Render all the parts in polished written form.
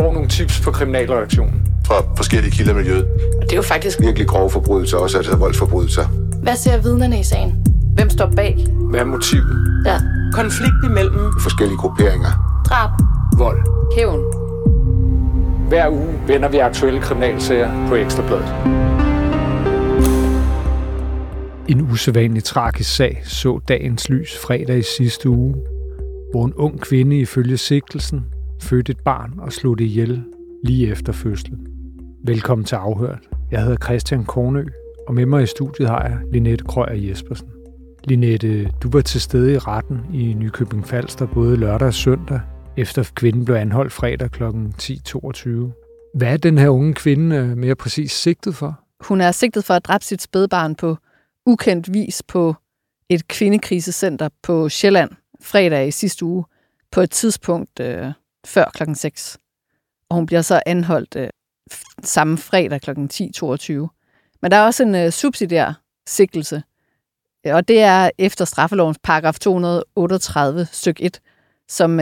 får nogle tips på kriminalredaktionen. Fra forskellige kilder i miljøet. Og det er jo faktisk virkelig grove forbrydelser, også altså voldsforbrydelser. Hvad ser vidnerne i sagen? Hvem står bag? Hvad er motivet? Ja. Konflikt imellem? Forskellige grupperinger. Drab. Vold. Hævn. Hver uge vender vi aktuelle kriminalsager på Ekstra Bladet. En usædvanlig tragisk sag så dagens lys fredag i sidste uge, hvor en ung kvinde ifølge sigtelsen fødte et barn og slog det ihjel lige efter fødslen. Velkommen til Afhørt. Jeg hedder Christian Kornø, og med mig i studiet har jeg Linette Krøger Jespersen. Linette, du var til stede i retten i Nykøbing Falster både lørdag og søndag, efter kvinden blev anholdt fredag kl. 10.22. Hvad er den her unge kvinde mere præcis sigtet for? Hun er sigtet for at dræbe sit spædbarn på ukendt vis på et kvindekrisecenter på Sjælland fredag i sidste uge på et tidspunkt før kl. 6. Og hun bliver så anholdt samme fredag kl. 10.22. Men der er også en subsidiær sigtelse, og det er efter straffelovens paragraf 238 stk. 1, som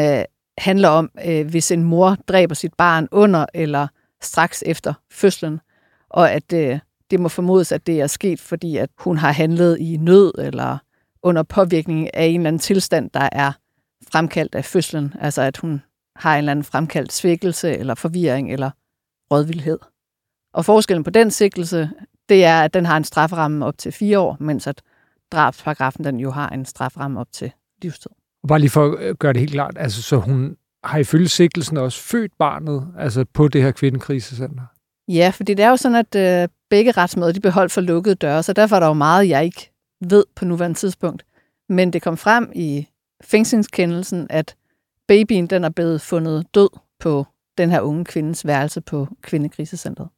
handler om, hvis en mor dræber sit barn under eller straks efter fødslen, og at det må formodes, at det er sket, fordi at hun har handlet i nød eller under påvirkning af en eller anden tilstand, der er fremkaldt af fødslen, altså at hun har en eller anden fremkaldt svækkelse eller forvirring eller rådvildhed. Og forskellen på den sigtelse, det er, at den har en strafferamme op til 4 år, mens at drabsparagrafen den jo har en strafferamme op til livstid. Bare lige for at gøre det helt klart, altså så hun har ifølge sigtelsen også født barnet, altså på det her kvindekrisecenter? Ja, fordi det er jo sådan, at begge retsmøder de beholdt for lukkede døre, så derfor er der jo meget, jeg ikke ved på nuværende tidspunkt. Men det kom frem i fængslingskendelsen, at babyen den er blevet fundet død på den her unge kvindes værelse på kvindekrisecentret.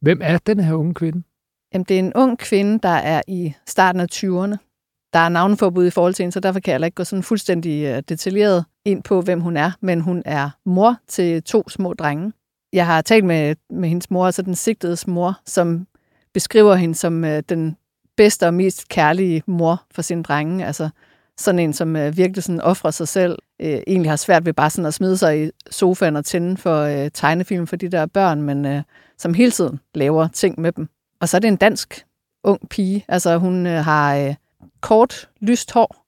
Hvem er den her unge kvinde? Jamen, det er en ung kvinde, der er i starten af 20'erne. Der er navneforbud i forhold til hende, så derfor kan jeg ikke gå sådan fuldstændig detaljeret ind på, hvem hun er. Men hun er mor til 2 små drenge. Jeg har talt med hendes mor, altså den sigtedes mor, som beskriver hende som den bedste og mest kærlige mor for sine drenge. Altså sådan en, som virkelig sådan offrer sig selv. Egentlig har svært ved bare sådan at smide sig i sofaen og tænde for tegnefilm for de der børn, men som hele tiden laver ting med dem. Og så er det en dansk ung pige. Altså hun har kort, lyst hår.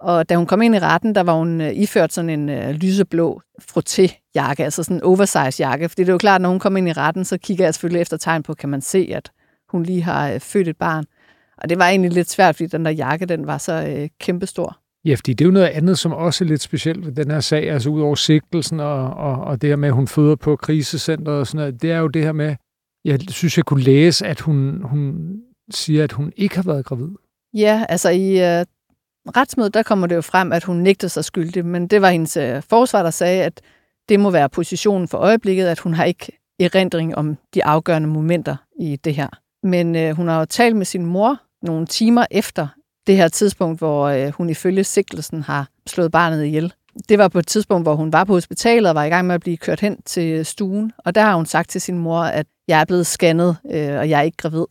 Og da hun kom ind i retten, der var hun iført sådan en lyseblå frottéjakke, altså sådan en oversize jakke. Fordi det er jo klart, at når hun kom ind i retten, så kigger jeg selvfølgelig efter tegn på, kan man se, at hun lige har født et barn. Og det var egentlig lidt svært, fordi den der jakke, den var så kæmpestor. Ja, fordi det er jo noget andet, som også er lidt specielt ved den her sag, altså ud over sigtelsen og det her med, at hun føder på krisecentret og sådan noget. Det er jo det her med, jeg synes, jeg kunne læse, at hun siger, at hun ikke har været gravid. Ja, altså i retsmødet, der kommer det jo frem, at hun nægtede sig skyldig, men det var hendes forsvar, der sagde, at det må være positionen for øjeblikket, at hun har ikke erindring om de afgørende momenter i det her. Men hun har jo talt med sin mor nogle timer efter det her tidspunkt, hvor hun ifølge sigtelsen har slået barnet ihjel. Det var på et tidspunkt, hvor hun var på hospitalet og var i gang med at blive kørt hen til stuen, og der har hun sagt til sin mor, at jeg er blevet scannet, og jeg er ikke gravid.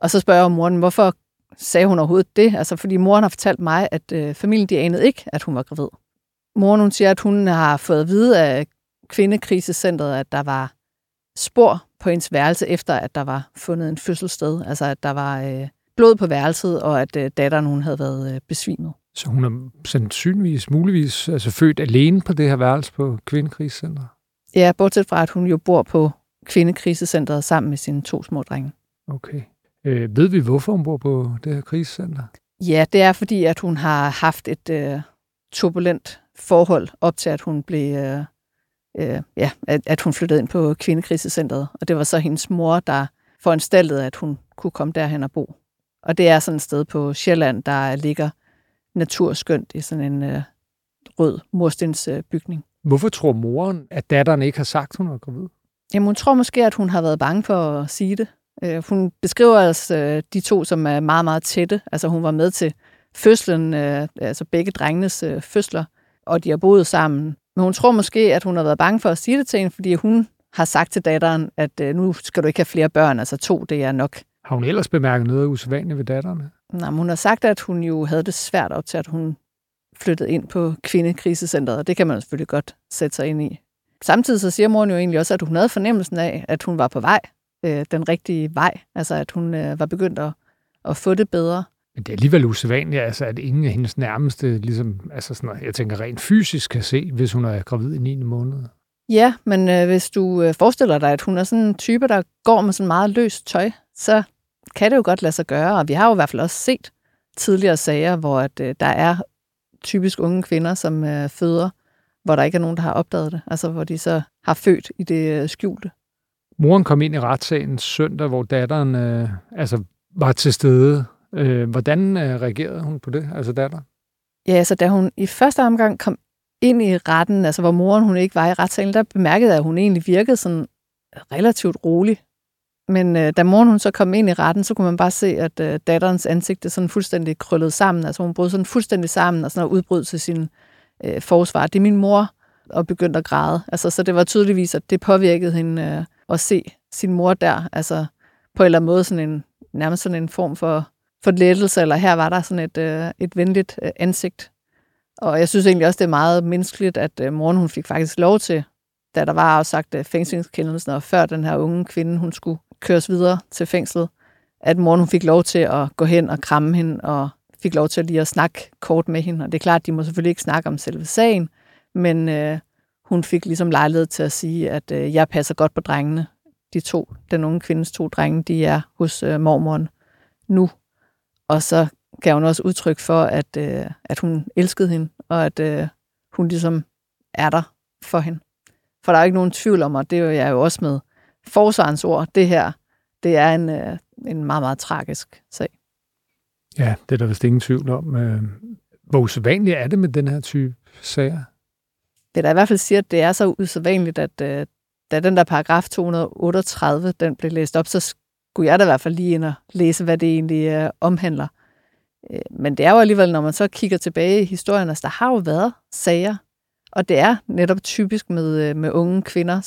Og så spørger moren, hvorfor sagde hun overhovedet det? Altså, fordi moren har fortalt mig, at familien de anede ikke, at hun var gravid. Moren hun siger, at hun har fået at vide af kvindekrisecentret, at der var spor på hendes værelse, efter at der var fundet en fødselssted. Altså, at der var blod på værelset, og at datteren hun havde været besvimet. Så hun er sandsynligvis, muligvis altså født alene på det her værelse på kvindekrisecentret? Ja, bortset fra, at hun jo bor på kvindekrisecentret sammen med sine 2 små drenge. Okay. Ved vi, hvorfor hun bor på det her krisecenter? Ja, det er fordi, at hun har haft et turbulent forhold op til, at hun blev, at hun flyttede ind på kvindekrisecentret. Og det var så hendes mor, der foranstaltede, at hun kunne komme derhen og bo. Og det er sådan et sted på Sjælland, der ligger naturskønt i sådan en rød murstensbygning. Hvorfor tror moren, at datteren ikke har sagt, hun var gravid? Jamen, hun tror måske, at hun har været bange for at sige det. Hun beskriver altså de 2, som er meget, meget tætte. Altså hun var med til fødslen, altså begge drengenes fødsler, og de har boet sammen. Men hun tror måske, at hun har været bange for at sige det til hende, fordi hun har sagt til datteren, at nu skal du ikke have flere børn, altså 2, det er nok. Har hun ellers bemærket noget usædvanligt ved datteren? Nej, men hun har sagt, at hun jo havde det svært op til, at hun flyttede ind på kvindekrisecentret, og det kan man selvfølgelig godt sætte sig ind i. Samtidig så siger moren jo egentlig også, at hun havde fornemmelsen af, at hun var på vej, den rigtige vej. Altså, at hun var begyndt at få det bedre. Men det er alligevel usædvanligt, altså, at ingen af hendes nærmeste, ligesom, altså sådan noget, jeg tænker rent fysisk, kan se, hvis hun er gravid i 9. måned. Ja, men hvis du forestiller dig, at hun er sådan en type, der går med sådan meget løst tøj, så kan det jo godt lade sig gøre. Og vi har jo i hvert fald også set tidligere sager, hvor at, der er typisk unge kvinder, som føder, hvor der ikke er nogen, der har opdaget det. Altså, hvor de så har født i det skjulte. Moren kom ind i retssagen søndag, hvor datteren var til stede. Hvordan reagerede hun på det, altså datteren? Ja, så altså, da hun i første omgang kom ind i retten, altså hvor moren hun ikke var i retssalen, der bemærkede jeg, at hun egentlig virkede sådan relativt rolig. Men da moren hun så kom ind i retten, så kunne man bare se, at datterens ansigt er sådan fuldstændig krøllet sammen. Altså hun brød sådan fuldstændig sammen og sådan udbrød til sin forsvar. Det er min mor, og begyndte at græde. Altså, så det var tydeligvis, at det påvirkede hende at se sin mor der. Altså på en eller anden måde sådan en, nærmest sådan en form for lettelse, eller her var der sådan et venligt ansigt. Og jeg synes egentlig også, det er meget menneskeligt, at moren hun fik faktisk lov til, da der var afsagt fængslingskendelsen, og før den her unge kvinde, hun skulle køres videre til fængslet, at moren hun fik lov til at gå hen og kramme hende, og fik lov til lige at snakke kort med hende. Og det er klart, de må selvfølgelig ikke snakke om selve sagen, men hun fik ligesom lejlighed til at sige, at jeg passer godt på drengene. Den unge kvindes 2 drenge, de er hos mormoren nu. Og så gav hun også udtryk for, at hun elskede hende, og at hun ligesom er der for hende. For der er jo ikke nogen tvivl om, og det er jeg jo også med forsvarens ord, det her, det er en meget, meget tragisk sag. Ja, det er der vist ingen tvivl om. Hvor usædvanligt er det med den her type sager? Det der i hvert fald siger, at det er så usædvanligt, at da den der paragraf 238, den blev læst op, så skulle jeg da i hvert fald lige ind og læse, hvad det egentlig omhandler. Men det er jo alligevel, når man så kigger tilbage i historien, altså der har jo været sager, og det er netop typisk med unge kvinder,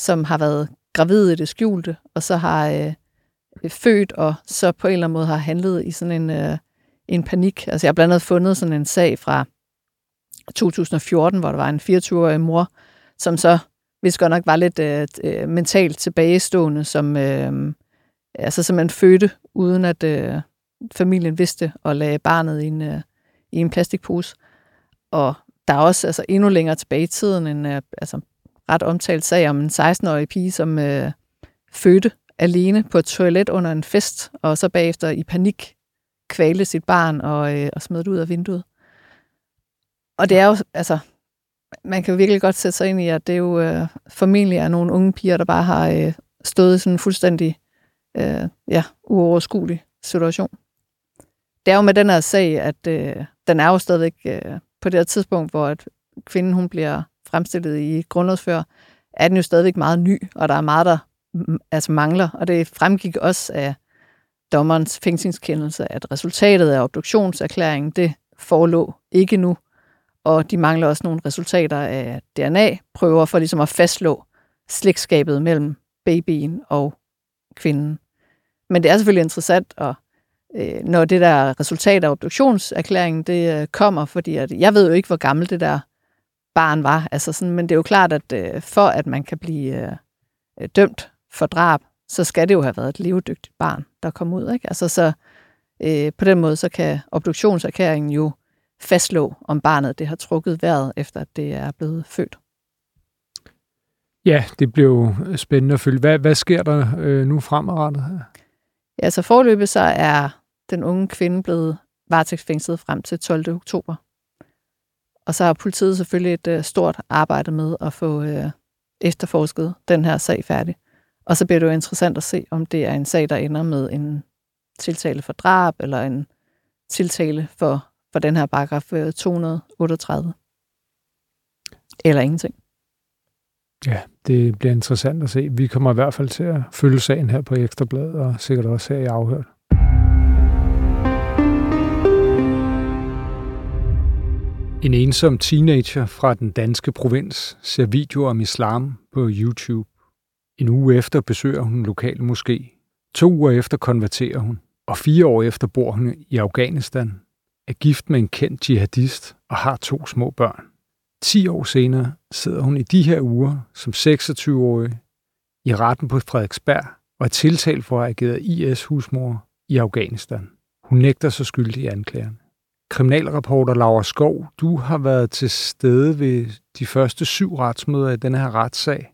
som har været gravide i det skjulte, og så har født, og så på en eller anden måde har handlet i sådan en panik. Altså jeg har blandt andet fundet sådan en sag fra 2014, hvor der var en 24-årig mor, som så hvis godt nok var lidt mentalt tilbagestående, som man fødte, uden at familien vidste, og lagde barnet i en plastikpose. Og der er også altså, endnu længere tilbage i tiden en ret omtalt sag om en 16-årig pige, som fødte alene på et toilet under en fest, og så bagefter i panik kvalte sit barn og smed det ud af vinduet. Og det er jo, altså, man kan jo virkelig godt sætte sig ind i, at det jo formentlig er nogle unge piger, der bare har stået i sådan en fuldstændig uoverskuelig situation. Det er jo med den her sag, at den er jo stadigvæk på det her tidspunkt, hvor at kvinden hun bliver fremstillet i grundlovsfører, er den jo stadigvæk meget ny, og der er meget, der altså mangler. Og det fremgik også af dommerens fængslingskendelse, at resultatet af obduktionserklæringen, det forelå ikke nu. Og de mangler også nogle resultater af DNA-prøver for ligesom at fastslå slægtskabet mellem babyen og kvinden. Men det er selvfølgelig interessant, og når det der resultat af obduktionserklæringen, det kommer, fordi at, jeg ved jo ikke, hvor gammel det der barn var, altså sådan, men det er jo klart, at for at man kan blive dømt for drab, så skal det jo have været et levedygtigt barn, der kom ud, ikke? Altså så på den måde, så kan obduktionserklæringen jo fastslå, om barnet det har trukket vejret, efter at det er blevet født. Ja, det blev spændende at følge. Hvad sker der nu fremadrettet her? Ja, så foreløbig så er den unge kvinde blevet varetægtsfængslet frem til 12. oktober. Og så har politiet selvfølgelig et stort arbejde med at få efterforsket den her sag færdig. Og så bliver det jo interessant at se, om det er en sag, der ender med en tiltale for drab, eller en tiltale for den her paragraf 238. Eller ingenting. Ja, det bliver interessant at se. Vi kommer i hvert fald til at følge sagen her på Ekstra Bladet, og sikkert også her i Afhørt. En ensom teenager fra den danske provins ser videoer om islam på YouTube. En uge efter besøger hun en lokal moské. 2 uger efter konverterer hun, og 4 år efter bor hun i Afghanistan, er gift med en kendt jihadist og har 2 små børn. 10 år senere sidder hun i de her uger som 26-årig i retten på Frederiksberg og er tiltalt for at have ageret IS-husmor i Afghanistan. Hun nægter sig skyldig i anklagerne. Kriminalreporter Laura Skov, du har været til stede ved de første 7 retsmøder i denne her retssag,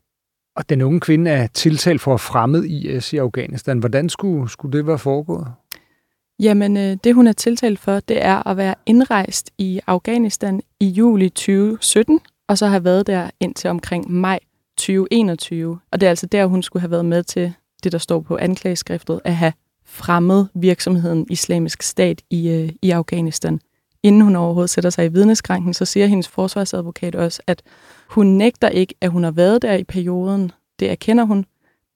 og den unge kvinde er tiltalt for at fremme IS i Afghanistan. Hvordan skulle det være foregået? Jamen, det hun er tiltalt for, det er at være indrejst i Afghanistan i juli 2017, og så have været der indtil omkring maj 2021. Og det er altså der, hun skulle have været med til det, der står på anklageskriftet, at have fremmet virksomheden Islamisk Stat i Afghanistan. Inden hun overhovedet sætter sig i vidneskranken, så siger hendes forsvarsadvokat også, at hun nægter ikke, at hun har været der i perioden. Det erkender hun,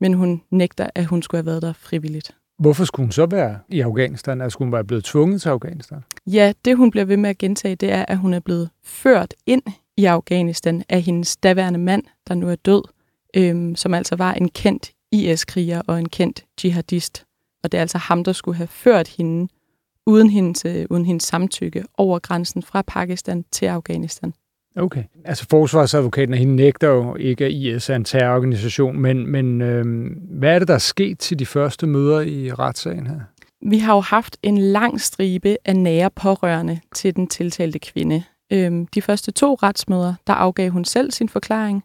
men hun nægter, at hun skulle have været der frivilligt. Hvorfor skulle hun så være i Afghanistan? Altså, skulle hun være blevet tvunget til Afghanistan? Ja, det hun bliver ved med at gentage, det er, at hun er blevet ført ind i Afghanistan af hendes daværende mand, der nu er død, som altså var en kendt IS-kriger og en kendt jihadist. Og det er altså ham, der skulle have ført hende uden hendes samtykke over grænsen fra Pakistan til Afghanistan. Okay. Altså forsvarsadvokaten og hende nægter jo ikke, at IS er en terrororganisation, men hvad er det, der er sket til de første møder i retssagen her? Vi har jo haft en lang stribe af nære pårørende til den tiltalte kvinde. De første 2 retsmøder, der afgav hun selv sin forklaring,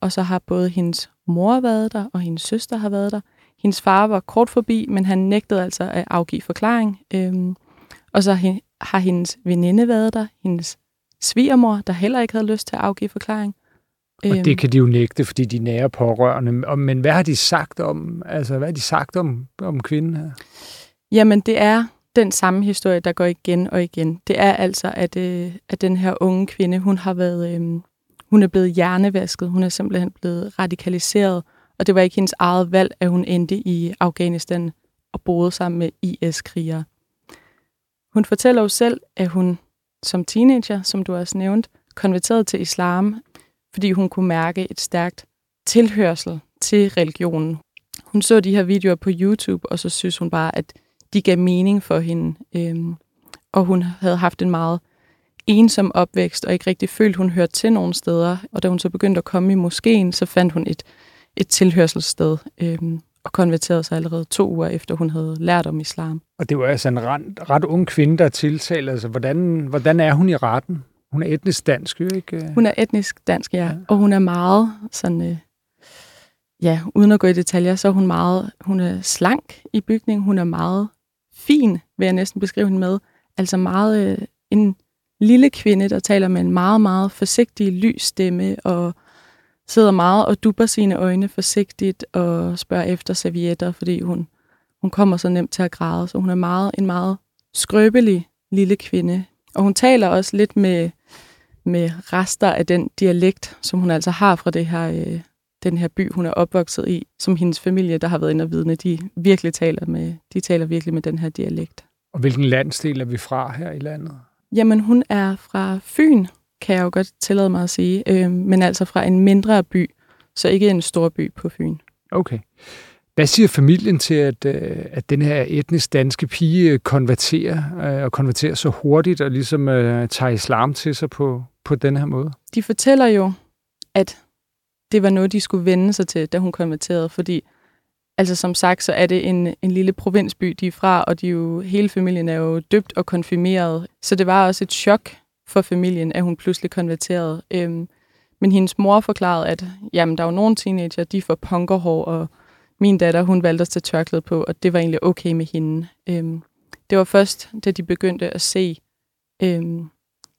og så har både hendes mor været der, og hendes søster har været der. Hendes far var kort forbi, men han nægtede altså at afgive forklaring. Og så har hendes veninde været der, hendes svigermor, der heller ikke havde lyst til at afgive forklaring. Og det kan de jo nægte, fordi de er nære pårørende. Men hvad har de sagt om, om kvinden her? Jamen, det er den samme historie, der går igen og igen. Det er altså, at den her unge kvinde, hun er blevet hjernevasket. Hun er simpelthen blevet radikaliseret. Og det var ikke hendes eget valg, at hun endte i Afghanistan og boede sammen med IS-krigere. Hun fortæller jo selv, at hun som teenager, som du også nævnte, konverterede til islam, fordi hun kunne mærke et stærkt tilhørsel til religionen. Hun så de her videoer på YouTube, og så synes hun bare, at de gav mening for hende. Og hun havde haft en meget ensom opvækst, og ikke rigtig følt, hun hørte til nogen steder. Og da hun så begyndte at komme i moskeen, så fandt hun et tilhørselssted og konverterede sig allerede 2 uger efter, hun havde lært om islam. Og det var altså en ret ung kvinde, der er tiltalt. Altså, hvordan er hun i retten? Hun er etnisk dansk, ikke? Hun er etnisk dansk, ja. Og hun er meget sådan... uden at gå i detaljer, så er hun meget... Hun er slank i bygningen. Hun er meget fin, vil jeg næsten beskrive hende med. Altså meget... en lille kvinde, der taler med en meget, meget forsigtig, lys stemme og... sidder meget og dupper sine øjne forsigtigt og spørger efter servietter, fordi hun kommer så nemt til at græde. Så hun er en meget skrøbelig lille kvinde. Og hun taler også lidt med rester af den dialekt, som hun altså har fra det her, den her by, hun er opvokset i, som hendes familie, der har været inde og vidne, de taler virkelig med den her dialekt. Og hvilken landsdel er vi fra her i landet? Jamen, hun er fra Fyn, kan jeg jo godt tillade mig at sige, men altså fra en mindre by, så ikke en stor by på Fyn. Okay. Hvad siger familien til, at den her etnisk danske pige konverterer så hurtigt og ligesom tager islam til sig på den her måde? De fortæller jo, at det var noget, de skulle vende sig til, da hun konverterede, fordi altså som sagt, så er det en lille provinsby, de er fra, og hele familien er jo døbt og konfirmeret, så det var også et chok for familien, at hun pludselig konverterede. Men hendes mor forklarede, at jamen, der er jo nogle teenager, de får punkerhår, og min datter, hun valgte at tage tørklæde på, og det var egentlig okay med hende. Det var først, da de begyndte at se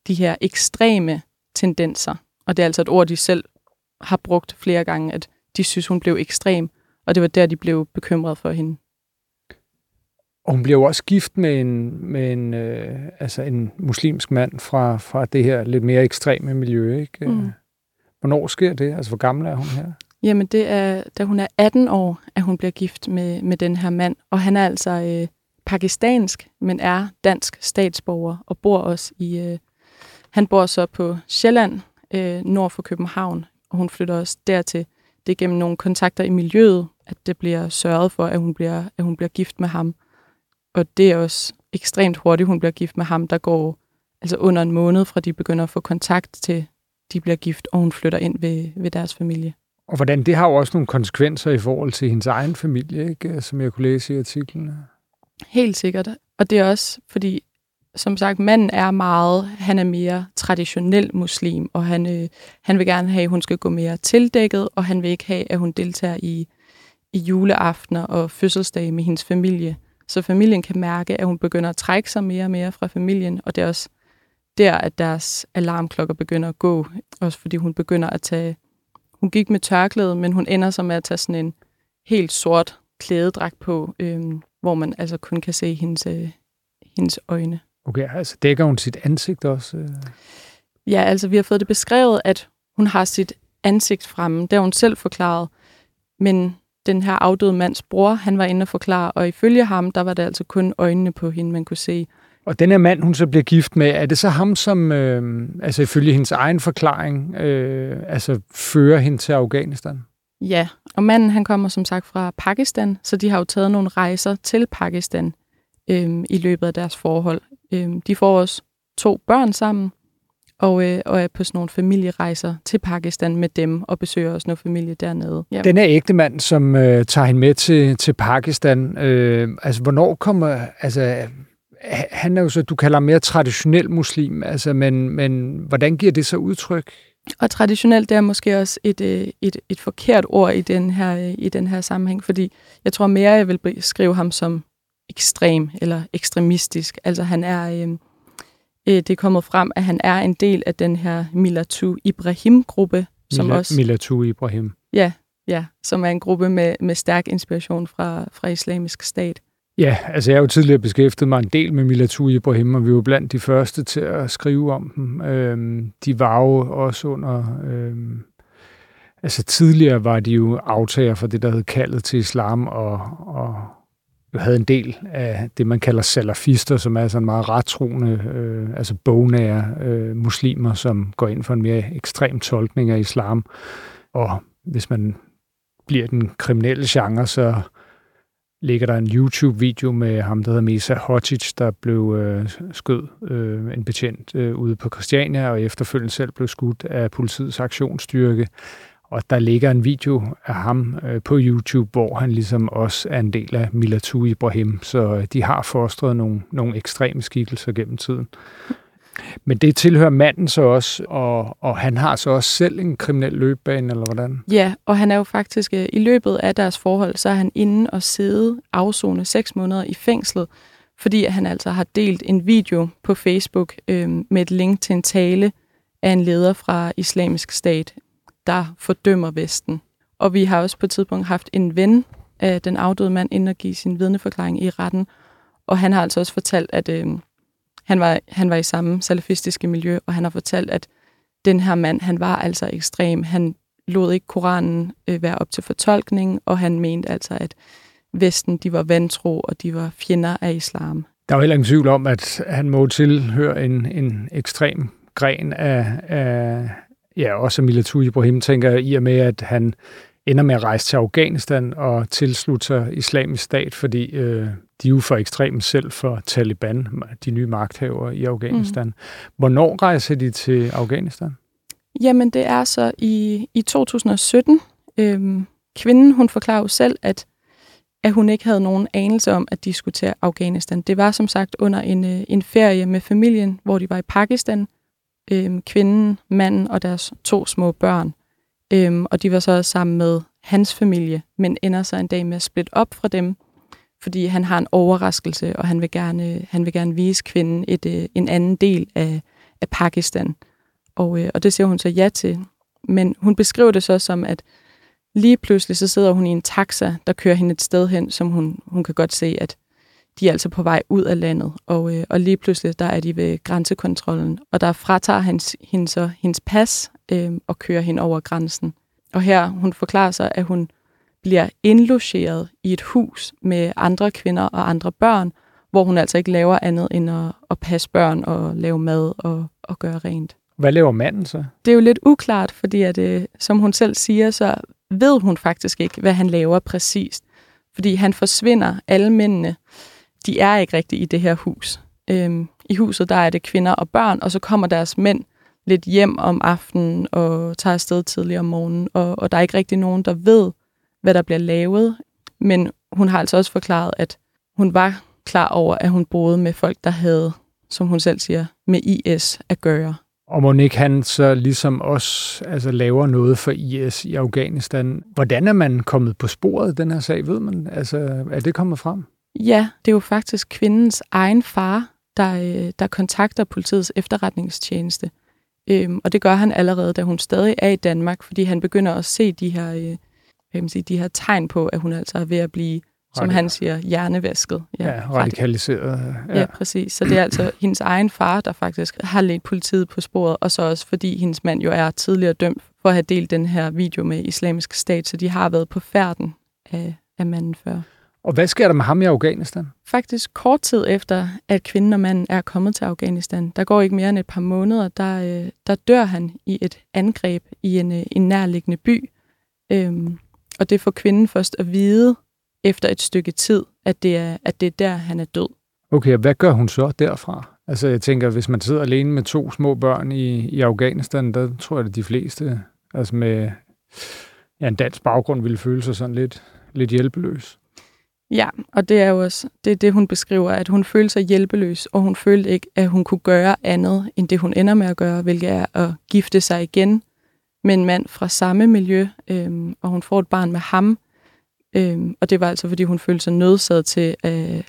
de her ekstreme tendenser, og det er altså et ord, de selv har brugt flere gange, at de synes, hun blev ekstrem, og det var der, de blev bekymret for hende. Og hun bliver jo også gift med en muslimsk mand fra det her lidt mere ekstreme miljø, ikke? Mm. Hvornår sker det? Altså, hvor gammel er hun her? Jamen, det er, da hun er 18 år, at hun bliver gift med den her mand. Og han er altså pakistansk, men er dansk statsborger og bor også i... han bor så på Sjælland, nord for København, og hun flytter også dertil. Det er gennem nogle kontakter i miljøet, at det bliver sørget for, at hun bliver gift med ham. Og det er også ekstremt hurtigt, hun bliver gift med ham. Der går altså under en måned, fra de begynder at få kontakt, til de bliver gift, og hun flytter ind ved deres familie. Og hvordan, det har jo også nogle konsekvenser i forhold til hendes egen familie, ikke? Som jeg kunne læse i artiklen. Helt sikkert. Og det er også, fordi som sagt, manden er meget, han er mere traditionel muslim, og han vil gerne have, at hun skal gå mere tildækket, og han vil ikke have, at hun deltager i juleaftener og fødselsdage med hendes familie. Så familien kan mærke, at hun begynder at trække sig mere og mere fra familien, og det er også der, at deres alarmklokker begynder at gå, også fordi hun begynder at tage... Hun gik med tørklæde, men hun ender så med at tage sådan en helt sort klædedragt på, hvor man altså kun kan se hendes øjne. Okay, altså dækker hun sit ansigt også? Ja, altså vi har fået det beskrevet, at hun har sit ansigt fremme. Det har hun selv forklaret. Men den her afdøde mands bror, han var inde og forklare, og ifølge ham, der var det altså kun øjnene på hende, man kunne se. Og den her mand, hun så bliver gift med, er det så ham, som altså ifølge hendes egen forklaring, altså fører hende til Afghanistan? Ja, og manden, han kommer som sagt fra Pakistan, så de har jo taget nogle rejser til Pakistan i løbet af deres forhold. De får også 2 børn sammen, og er på sådan nogle familierejser til Pakistan med dem, og besøger også noget familie dernede. Ja. Den her ægte mand, som tager hende med til Pakistan, altså hvornår kommer... Altså, han er jo så, du kalder mere traditionel muslim, altså, men hvordan giver det så udtryk? Og traditionelt, det er måske også et forkert ord i den her sammenhæng, fordi jeg tror mere, jeg vil beskrive ham som ekstrem eller ekstremistisk. Altså han er, det er kommet frem, at han er en del af den her Milatu Ibrahim-gruppe. Milatu Ibrahim? Ja, som er en gruppe med stærk inspiration fra Islamisk Stat. Ja, altså jeg har jo tidligere beskæftiget mig en del med Milatu Ibrahim, og vi var blandt de første til at skrive om dem. De var jo også under... altså tidligere var de jo aftager for det, der hed kaldet til islam, og havde en del af det, man kalder salafister, som er sådan meget rettroende, altså bognære muslimer, som går ind for en mere ekstrem tolkning af islam. Og hvis man bliver den kriminelle genre, så... ligger der en YouTube-video med ham, der hedder Mesa Hodgic, der blev skød en betjent ude på Christiania, og efterfølgende selv blev skudt af politiets aktionsstyrke. Og der ligger en video af ham på YouTube, hvor han ligesom også er en del af Milatu Ibrahim, så de har fostret nogle ekstreme skikkelser gennem tiden. Men det tilhører manden så også, og han har så også selv en kriminel løbebane, eller hvordan? Ja, og han er jo faktisk, i løbet af deres forhold, så er han inde og sidde afzone 6 måneder i fængslet, fordi han altså har delt en video på Facebook med et link til en tale af en leder fra Islamisk Stat, der fordømmer Vesten. Og vi har også på et tidspunkt haft en ven af den afdøde mand inde og give sin vidneforklaring i retten, og han har altså også fortalt, at... Han var i samme salafistiske miljø, og han har fortalt, at den her mand, han var altså ekstrem. Han lod ikke Koranen være op til fortolkning, og han mente altså, at Vesten, de var vantro, og de var fjender af islam. Der er jo heller ingen tvivl om, at han må tilhøre en ekstrem gren af ja, også Milatu Ibrahim, tænker jeg, i og med, at han ender med at rejse til Afghanistan og tilslutte sig Islamisk Stat, fordi... de er jo for ekstremt selv for Taliban, de nye magthavere i Afghanistan. Mm. Hvornår rejser de til Afghanistan? Jamen, det er så i 2017. Kvinden, hun forklarer jo selv, at hun ikke havde nogen anelse om, at de skulle til Afghanistan. Det var som sagt under en ferie med familien, hvor de var i Pakistan. Kvinden, manden og deres 2 små børn. Og de var så sammen med hans familie, men ender så en dag med at splitte op fra dem, fordi han har en overraskelse, og han vil gerne vise kvinden en anden del af Pakistan. Og det siger hun så ja til. Men hun beskriver det så som, at lige pludselig så sidder hun i en taxa, der kører hende et sted hen, som hun kan godt se, at de er altså på vej ud af landet. Og lige pludselig, der er de ved grænsekontrollen, og der fratager han hende så hendes pas og kører hende over grænsen. Og her, hun forklarer sig, at hun bliver indlogeret i et hus med andre kvinder og andre børn, hvor hun altså ikke laver andet end at passe børn og lave mad og gøre rent. Hvad laver manden så? Det er jo lidt uklart, fordi at, som hun selv siger, så ved hun faktisk ikke, hvad han laver præcist. Fordi han forsvinder, alle mændene, de er ikke rigtig i det her hus. I huset, der er det kvinder og børn, og så kommer deres mænd lidt hjem om aftenen og tager afsted tidligere om morgenen, og der er ikke rigtig nogen, der ved, hvad der bliver lavet. Men hun har altså også forklaret, at hun var klar over, at hun boede med folk, der havde, som hun selv siger, med IS at gøre. Og mon ikke han så ligesom os altså, laver noget for IS i Afghanistan. Hvordan er man kommet på sporet, den her sag, ved man? Altså, er det kommet frem? Ja, det er jo faktisk kvindens egen far, der kontakter politiets efterretningstjeneste. Og det gør han allerede, da hun stadig er i Danmark, fordi han begynder at se de her tegn på, at hun altså er ved at blive, som han siger, hjernevasket. Ja, radikaliseret. Ja, præcis. Så det er altså hendes egen far, der faktisk har ledt politiet på sporet, og så også fordi hendes mand jo er tidligere dømt for at have delt den her video med Islamisk Stat, så de har været på færden af manden før. Og hvad sker der med ham i Afghanistan? Faktisk kort tid efter, at kvinden og manden er kommet til Afghanistan, der går ikke mere end et par måneder, der dør han i et angreb i en nærliggende by. Og det får kvinden først at vide efter et stykke tid, at det er der, han er død. Okay, og hvad gør hun så derfra? Altså jeg tænker, hvis man sidder alene med 2 små børn i Afghanistan, der tror jeg, at de fleste altså med en dansk baggrund ville føle sig sådan lidt hjælpeløs. Ja, og det er jo også det, hun beskriver, at hun følte sig hjælpeløs, og hun følte ikke, at hun kunne gøre andet, end det hun ender med at gøre, hvilket er at gifte sig igen med en mand fra samme miljø, og hun får et barn med ham. Og det var altså, fordi hun følte sig nødsaget til,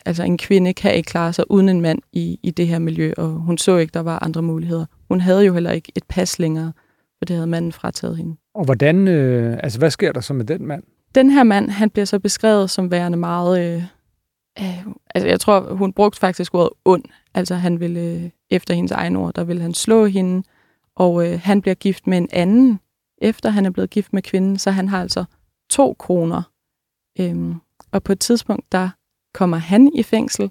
altså en kvinde kan ikke klare sig uden en mand i det her miljø, og hun så ikke, der var andre muligheder. Hun havde jo heller ikke et pas længere, for det havde manden frataget hende. Og hvordan, hvad sker der så med den mand? Den her mand, han bliver så beskrevet som værende meget, jeg tror, hun brugte faktisk ordet ond. Altså han ville, efter hendes egen ord, der ville han slå hende, og han bliver gift med en anden, efter han er blevet gift med kvinden, så han har altså 2 koner. Og på et tidspunkt, der kommer han i fængsel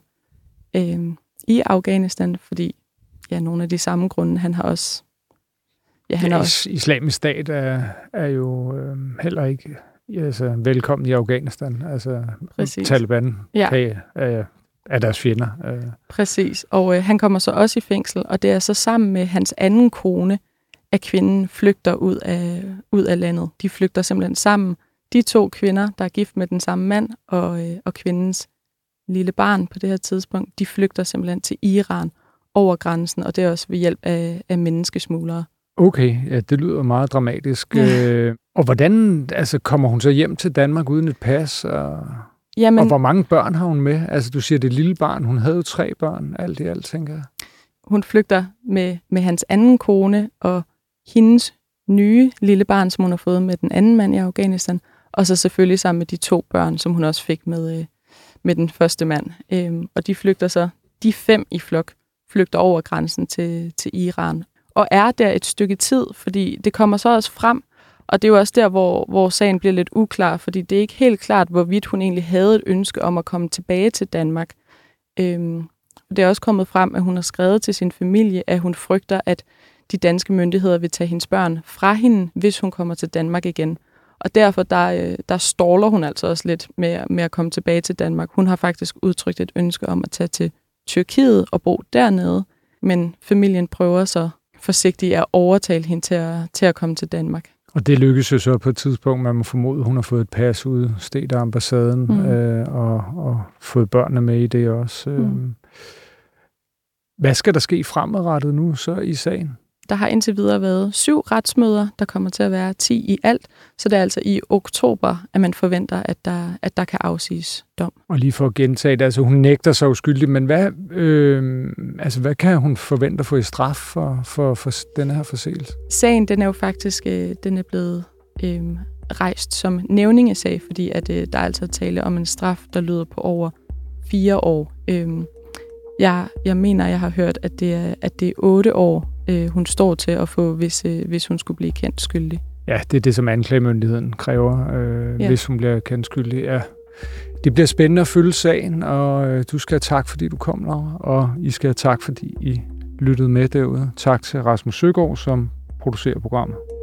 i Afghanistan, fordi ja, nogle af de samme grunde, han har også... Ja, han har også... Islamisk Stat er jo heller ikke... Altså, velkommen i Afghanistan. Altså, præcis. Taliban er deres fjender. Præcis, og han kommer så også i fængsel, og det er så sammen med hans anden kone, at kvinden flygter ud af landet. De flygter simpelthen sammen. De 2 kvinder, der er gift med den samme mand, og kvindens lille barn på det her tidspunkt, de flygter simpelthen til Iran over grænsen, og det er også ved hjælp af menneskesmuglere. Okay, ja, det lyder meget dramatisk. Og hvordan kommer hun så hjem til Danmark uden et pas? Og hvor mange børn har hun med? Altså, du siger, det lille barn. Hun havde jo 3 børn, alt i alt, tænker jeg. Hun flygter med hans anden kone og hendes nye lille barn, som hun har fået med den anden mand i Afghanistan. Og så selvfølgelig sammen med de 2 børn, som hun også fik med den første mand. Og de flygter så, de 5 i flok, flygter over grænsen til Iran. Og er der et stykke tid, fordi det kommer så også frem, og det er jo også der, hvor sagen bliver lidt uklar, fordi det er ikke helt klart, hvorvidt hun egentlig havde et ønske om at komme tilbage til Danmark. Det er også kommet frem, at hun har skrevet til sin familie, at hun frygter, at de danske myndigheder vil tage hendes børn fra hende, hvis hun kommer til Danmark igen. Og derfor der ståler hun altså også lidt med at komme tilbage til Danmark. Hun har faktisk udtrykt et ønske om at tage til Tyrkiet og bo dernede, men familien prøver så forsigtig at overtale hende til at komme til Danmark. Og det lykkes jo så på et tidspunkt, man må formode, at hun har fået et pas udstedt af ambassaden, og fået børnene med i det også. Hvad skal der ske fremadrettet nu så i sagen? Der har indtil videre været 7 retsmøder, der kommer til at være 10 i alt, så det er altså i oktober, at man forventer, at der kan afsiges dom. Og lige for at gentage det, altså hun nægter sig uskyldig, men hvad kan hun forvente at få i straf for den her forseelse? Sagen, den er jo faktisk den er blevet rejst som nævningesag, fordi at, der er altså tale om en straf, der lyder på over 4 år. Jeg mener, jeg har hørt, at det er 8 år, hun står til at få, hvis hun skulle blive kendt skyldig. Ja, det er det, som anklagemyndigheden kræver, hvis hun bliver kendt skyldig. Ja. Det bliver spændende at følge sagen, og du skal have tak, fordi du kom, Laura, og I skal have tak, fordi I lyttede med derude. Tak til Rasmus Søgaard, som producerer programmet.